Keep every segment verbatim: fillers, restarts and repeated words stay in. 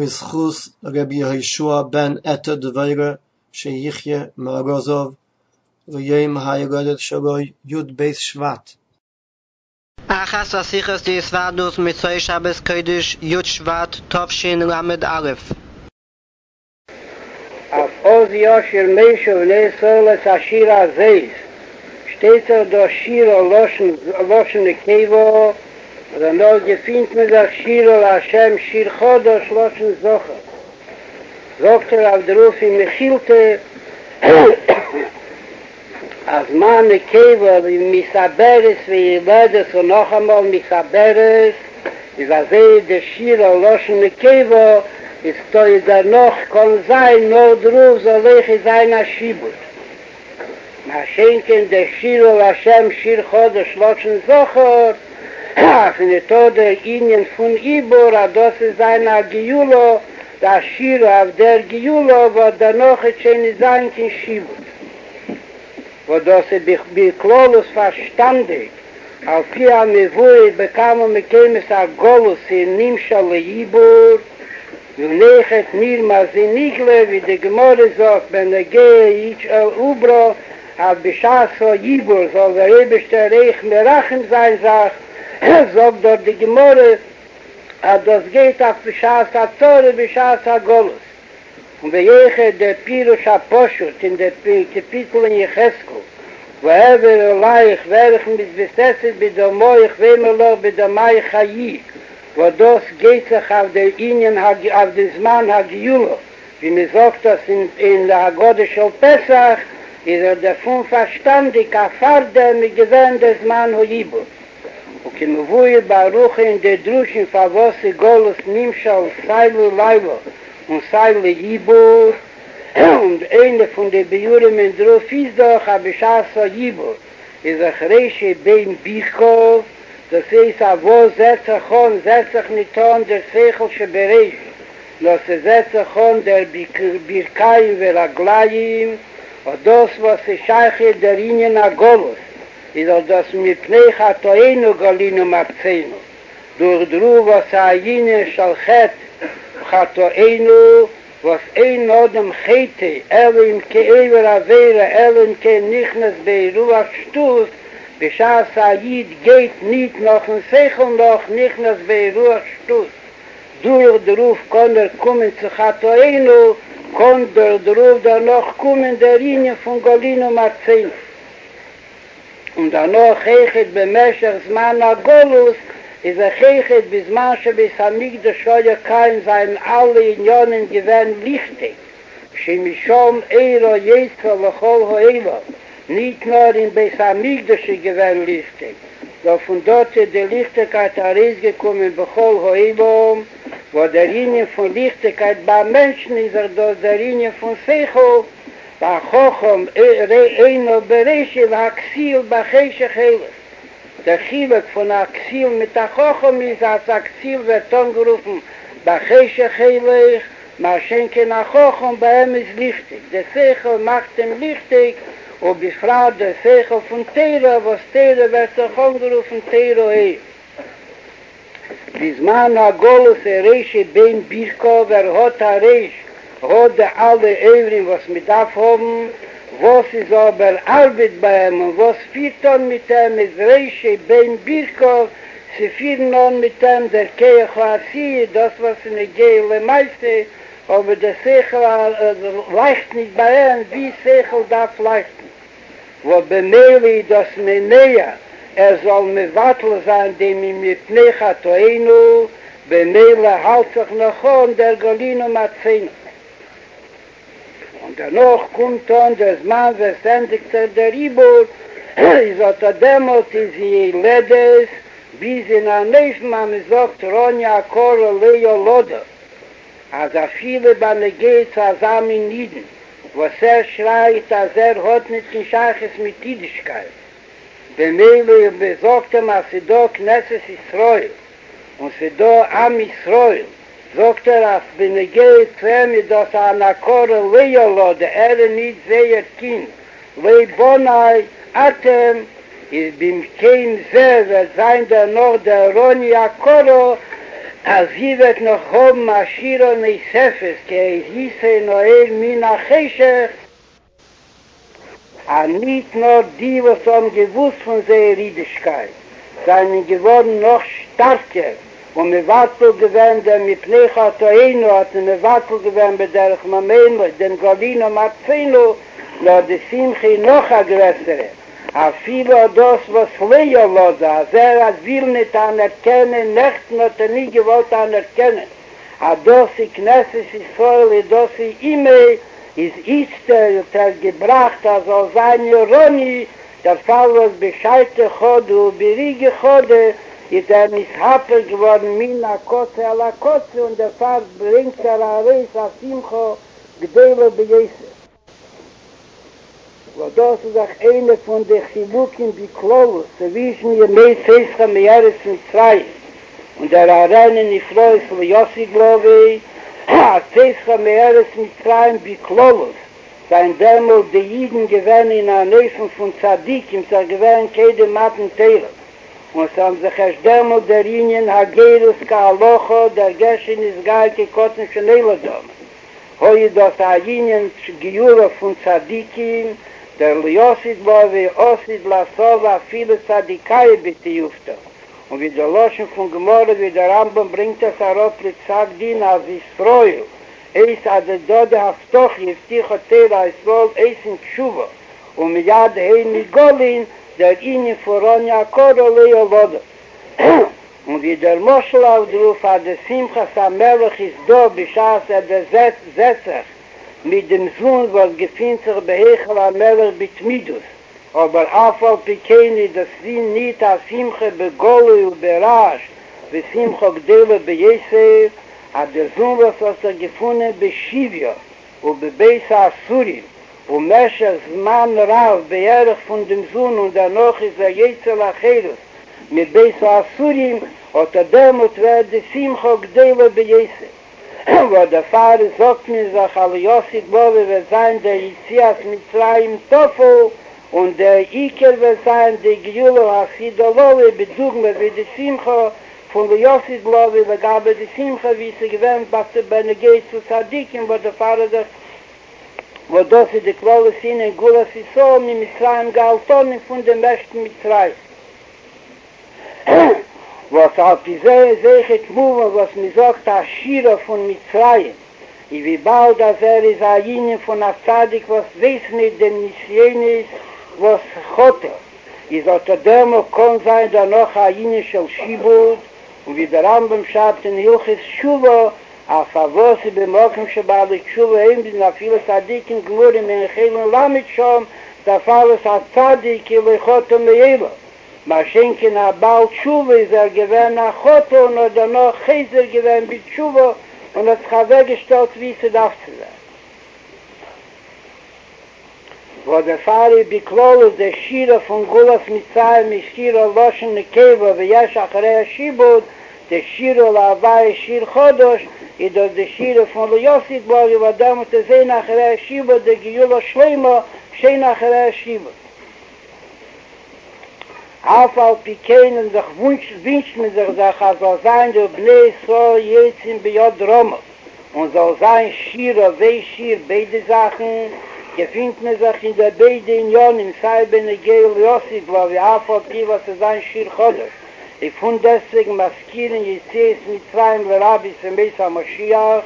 ריסחוס רבי יהושע בן עטה דביירה שיחיה מארוזוב, ויום ההולדת שלו יוד בייס שבט. אחס השיחס דיסוודוס מצוי שבס קודש יוד שבט תופשין למד אלף. אף אוזיו של מישהו נעשור לסשיר הזייס, שטייצר דו שירו לושן נקניבו, ולא גפינט מדך שירו להשם שיר חודש לושן זוכר. זוקטר על דרופי מחילתה, אז מה נקבל מסברס וילדס ונוח אמר מסברס, ובזה דשיר הלושן נקבל, וכתו ידנוח כל זין נור דרוף זולך זין השיבות. מה שינקן דשיר הלשם שיר חודש לושן זוכר, אף נתודה עניין פון איבור הדוס זין הגיולו, דשיר עבדר גיולו ודנוח את שניזין כשיבות. wo das ich bi klolos verstandig auf ja ne wohl bekam mit kemes a golos in nim shalibur lehet mir mazinigle mit de gmore zot benage ich ubro hab bishaso ibur so der besterich merachen sein sagt sagt dort de gmore das geht auf bishaso tore bishaso golos ובייחד פירוש הפשוט אין דפיקולן יחזקו ועבר אלייך וערך מתבססת בדמייך ואמרלך בדמייך חיי ודוס גייט לך על די עניין על די זמן הגיולו ומזוקת אין הגודש של פסח איזו דפון פשטנדיק הפרדה מגוון די זמן הויבו וכמובוי ברוך אין די דרושים פבוסי גולוס נמשל סייבו לייבו und seile Jibur und eine von den Bejuren in Drofizdoch habe ich also Jibur ist auch Reche beim Bichkov das heißt, wo setzt sich und setzt sich nicht an der Sechel Scheberech nur sie setzt sich an der Birkayim und Aglayim und das, was sie scheichelt der Ingen Agolos ist auch das mit Pnech Atoenu Galinu Mabzeinu durch Druv was Aine Schalchet חתו אינו was ein odem khete elim ke evera vera elim ke nichnas beiruach stut beshas ayid geht nit noch en sechung noch nichnas beiruach stut dur der ruf konner kommen zu Chatu Einu konn der ruf der noch kommen der linie von Galino Marcel und danach hechet bemesher zman agolus is a chechet bizman shebsamig de shoya kein sein alle unionen gewen lichtig shemishom eiro yetsa lachol hoeva nit nur in besamig de gewen lichtig da von dort de lichtigkeit aris gekommen bechol hoeva wo der linie von lichtigkeit bei menschen is er dort der linie von secho da chochom eino bereshi vaksil bacheshech helos Der Chilek von Aksil mit Achochom ist, als Aksil wird angerufen, Bacheshe Chilek, Maschenken Achochom, bei ihm ist lichtig. Der Sechel macht ihm lichtig, und befragt der Sechel von Tera, was Tera wird auch angerufen, Tera Eir. Bisman Agolus Ereshe Ben Birkov, er hat Aresh, hat er alle Euren, was mit Afhoben, was ist aber Arbeit bei ihm und was führt dann mit ihm ist Reiche Ben Birkov, sie führen dann mit ihm der Keach Lassie, das was in der Gehle Meiste, aber der Sechel äh, leicht nicht bei ihm, wie Sechel darf leichten. Wo bemehle das Menea, er soll mit Wattel sein, dem ihm mit Necha Toenu, bemehle halt sich noch an der Galino Matzeno. Und danach kommt dann das Mann, das Endigter der Ribur, ist auch der Dämmelt, ist je Ledes, bis in der Neffen, man sagt, Ronja, Koro, Leo, Lodo. Also viele Banne geht zusammen in Niden, was er schreit, als er hat nicht in Scheiches mit Jüdischkeit. Bemele besorgt ihm, als sie da Knesses Israel, und sie da Am Israel, sagt er, als wenn er geht zu ihm, dass er an der Kore Leolo, der Ehre nicht sehr kind, Lei Bonai, Atem, ist beim Kein sehr, wird sein der noch der Ronja Koro, אז היא ואת נחום משירו מספס, כי היסי נועל מן החשך, an nicht nur die, was haben gewusst von seiner Jüdischkeit, seien geworden noch starker, und mit Wattel gewähren, der mit Lecha Toeinu hat, und mit Wattel gewähren, bei der Chmamenu, dem Golino Matzenu, nur die Simche noch aggressere. A viele das, was Leo losa, als er hat will nicht anerkennen, nicht hat er nie gewollt anerkennen. A das, die Knesset ist voll, das ist immer, is ist der gebracht, also sein Ironi, der Fall, was bescheite Chode und berige Chode, ist er mishappe geworden, mina Kotze ala Kotze, und der Fall bringt er ares, asimcho, gdele bejese. Und das ist auch eine von den Chibukim, die Klolos, wie ich mir mehr Fescha mehres in Zerayim, und der Arenen, die Frohes, von Yossi Glovei, Fescha meeres Mitzrayim biklolos, sein Dämmel die Jiden gewähren in der Nöfen von Tzadikim, sie gewähren keine Matten-Teile. Und sie haben sich erst Dämmel der Ingen, Hagerus, Kaalocho, der Gerschen ist gar gekotten schon Eladom. Hoi das Ingen, Giura von Tzadikim, der Liosid, Bovi, Osid, Lasova, viele Tzadikai bitte Jufta. Und wie der Loschen von Gemorre, wie der Rambam bringt das Arop Litzagdin als Israel. Eis adedode haftoch, jiftich otera Israel, eis in Tshuva. Und mit Yad hei Migolin, der Inni voron Yakoro leo Lodo. Und wie der Moschel aufruf, ade Simchas Amelech ist do, bishas ade Zetzach, mit dem Sohn, was gefindt sich bei Hechel Amelech bitmidus. Aber afal pikeni, das sind nicht a Simche begolui und berasch, wie Simche gdele bejese, a der Sohn, was aus der Gefune beschivio, und bebeisa Asuri, und mesher Zman Rav, beherrlich von dem Sohn, und danach ist er jetzel Acherus, mit beisa Asuri, und der Demut wird die Simche gdele bejese. Wo der Pfarrer sagt mir, sag al Yossi Bove, wird sein der Yizias Mitzrayim Tofo, und der Iker wird sein, der Giulo Hasidoloi, bezogen wir wie die Simcha von der Josidloi, wir gaben die Simcha, wie sie gewöhnt, was der Benegei zu Tzadikim, wo der Pfarrer das, wo das sie die Klolle sind, in Gula Sisson, in Mitzrayim, Galtonen von dem Mächten Mitzrayim. Was auf die Sehe sich entmoven, was mir sagt, der Schirr von Mitzrayim, wie bald das er ist, Ainen von der Tzadik, was weiß nicht, denn Nisienis, was Chote. Ist unter dem auch kann sein, da noch ein Jinn של Schibud, und wie der Rambam schreibt in Hilches Tshuva, auf der Wose bemerken, שבעל Tshuva אין בין אפילו צדיקים גמורים מנחל ולמד שם, da falles a Tzadik, אלי Chote מאלה. מה שכן הבעל Tshuva ist er gewähren a Chote, und danach Chesel gewähren בי Tshuva, und hat sich weggestellt, wie sie darf zu sein. Wo der Fari Biklolus, der Schirr von Gulas Mitzrayim, mit Schirr Loschen Nekeva, wie Yesh Acharei Shibud, der Schirr Lavai Schirr Chodosh, und der Schirr von Yosid Bori, wo damit der Sein Acharei Shibud, der Giyula Shleima, Shein Acharei Shibud. Auf all Pikein und sich wünscht man sich, dass er soll sein, der Blei soll jetzt in Bejot Roma, und soll sein Schirr, wei Schirr, beide Sachen, gefindt man sich in der Beide Union, im Sai Benegei Yosif, wo wir auf und die, was er sein Schirr Chodesh. Ich fand deswegen maskieren, Jezis Mitzrayim, Rabbi Semeis HaMoshiach,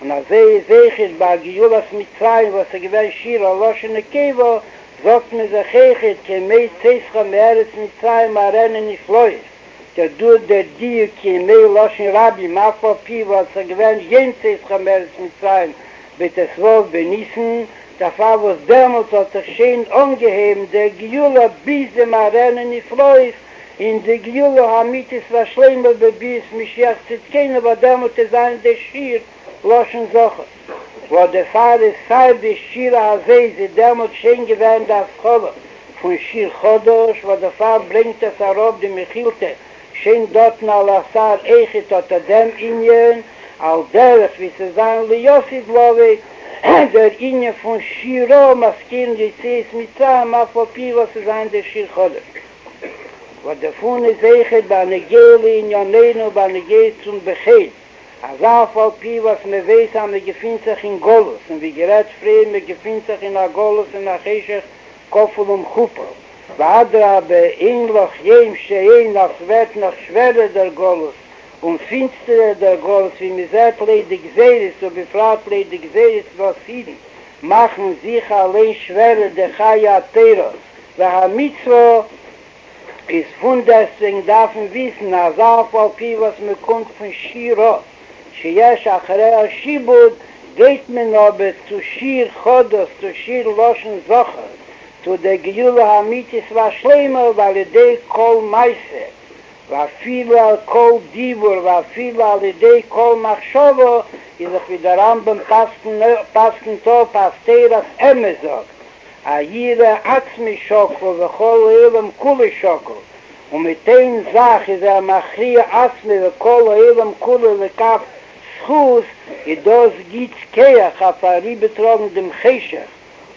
und als er sich bei Giulas Mitzrayim, was er gewinnt Schirr, Aloschen Nekeva, sagt man sich echt, kemei Tescha meeres Mitzrayim, Arenen nicht läuft. Der Dur der Dier, kemei Loschen Rabbi, auf und die, was er gewinnt, jen Tescha meeres Mitzrayim, bitte es wohl benissen, der Fall, was damals hat sich schön angeheben, der Giula bis dem Arenen nicht läuft, in der Giula Hamitis war schlimmer, bis Mischiach Zitkein, aber damals ist ein der Schirr, Loschen Socher. Wo der Pfarrer sei bis Schirr Hazei, sie damals schön gewähnt auf Chola, von Schirr Chodosh, wo der Pfarrer bringt das Arob, die Mechilte, schön dort nach Lassar, Eichet, unter dem Ingen, all derich, wie sie sagen, wie Yossi Glovei, der Inne von Shiro, Maskin, Jezis Mitzrayim, Afopi, was ist ein der Schirr Chodesh. ודפון זכת בהנגיע לענייננו, בהנגיע צום בחד. אז אף על פי וס מבית המגפין צריך עם גולוס, ובגרד פרי מגפין צריך עם הגולוס עם החשך כופל ומחופל. ואדרבה, אין לך ים שאין לך שוות נך שוורה דר גולוס, ומפינסטרה דר גולוס, ומזה פלי דגזירס, ובפרט פלי דגזירס ועשירים, machen sich allein schwerer der Chaya Teros. והמצווה ist von deswegen darf man wissen, als auf auf wie was man kommt von Shiro, שיש אחרי השיבוד, geht man aber zu Shir Chodos, zu Shir Loschen Zocher, zu der Geyula Hamitis והשלמה, ועל ידי כל מייסה, ואפילו על כל דיבור, ואפילו על ידי כל מחשובו, איזך ודרמבן פסקנטו פסטרס אמזוק, העירה עצמי שוקו וכל העולם כולי שוקו, ומתן זך איזה המכריע עצמי וכל העולם כולי לקף סחוס, ידוס גיץ כיח, הפערי בטרום דם חשך,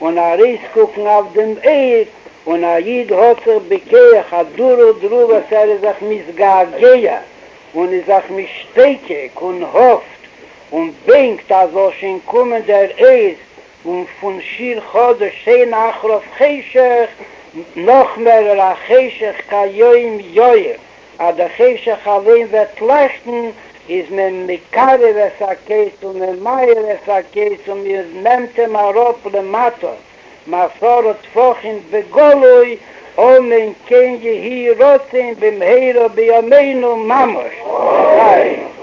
ונערי סקוקן אב דם עיר, ונעיד הוצר בכיח, הדור ודרוב עשר איזך מזגעגע, ונזך משתקק, ונהופת, ובנקט also schon kommen der Eis, und von Schir Chodesh sehen achrof Cheshach, noch mehr a Cheshach ka Yoim Yoim, a da Cheshach allein wird leuchten, is men Mikare vesakes, und men Meier vesakes, und is memtem arop lemato, masorot fochin begoloi, omen ken yehi rotzen, bimheiro biyameinu mamosh.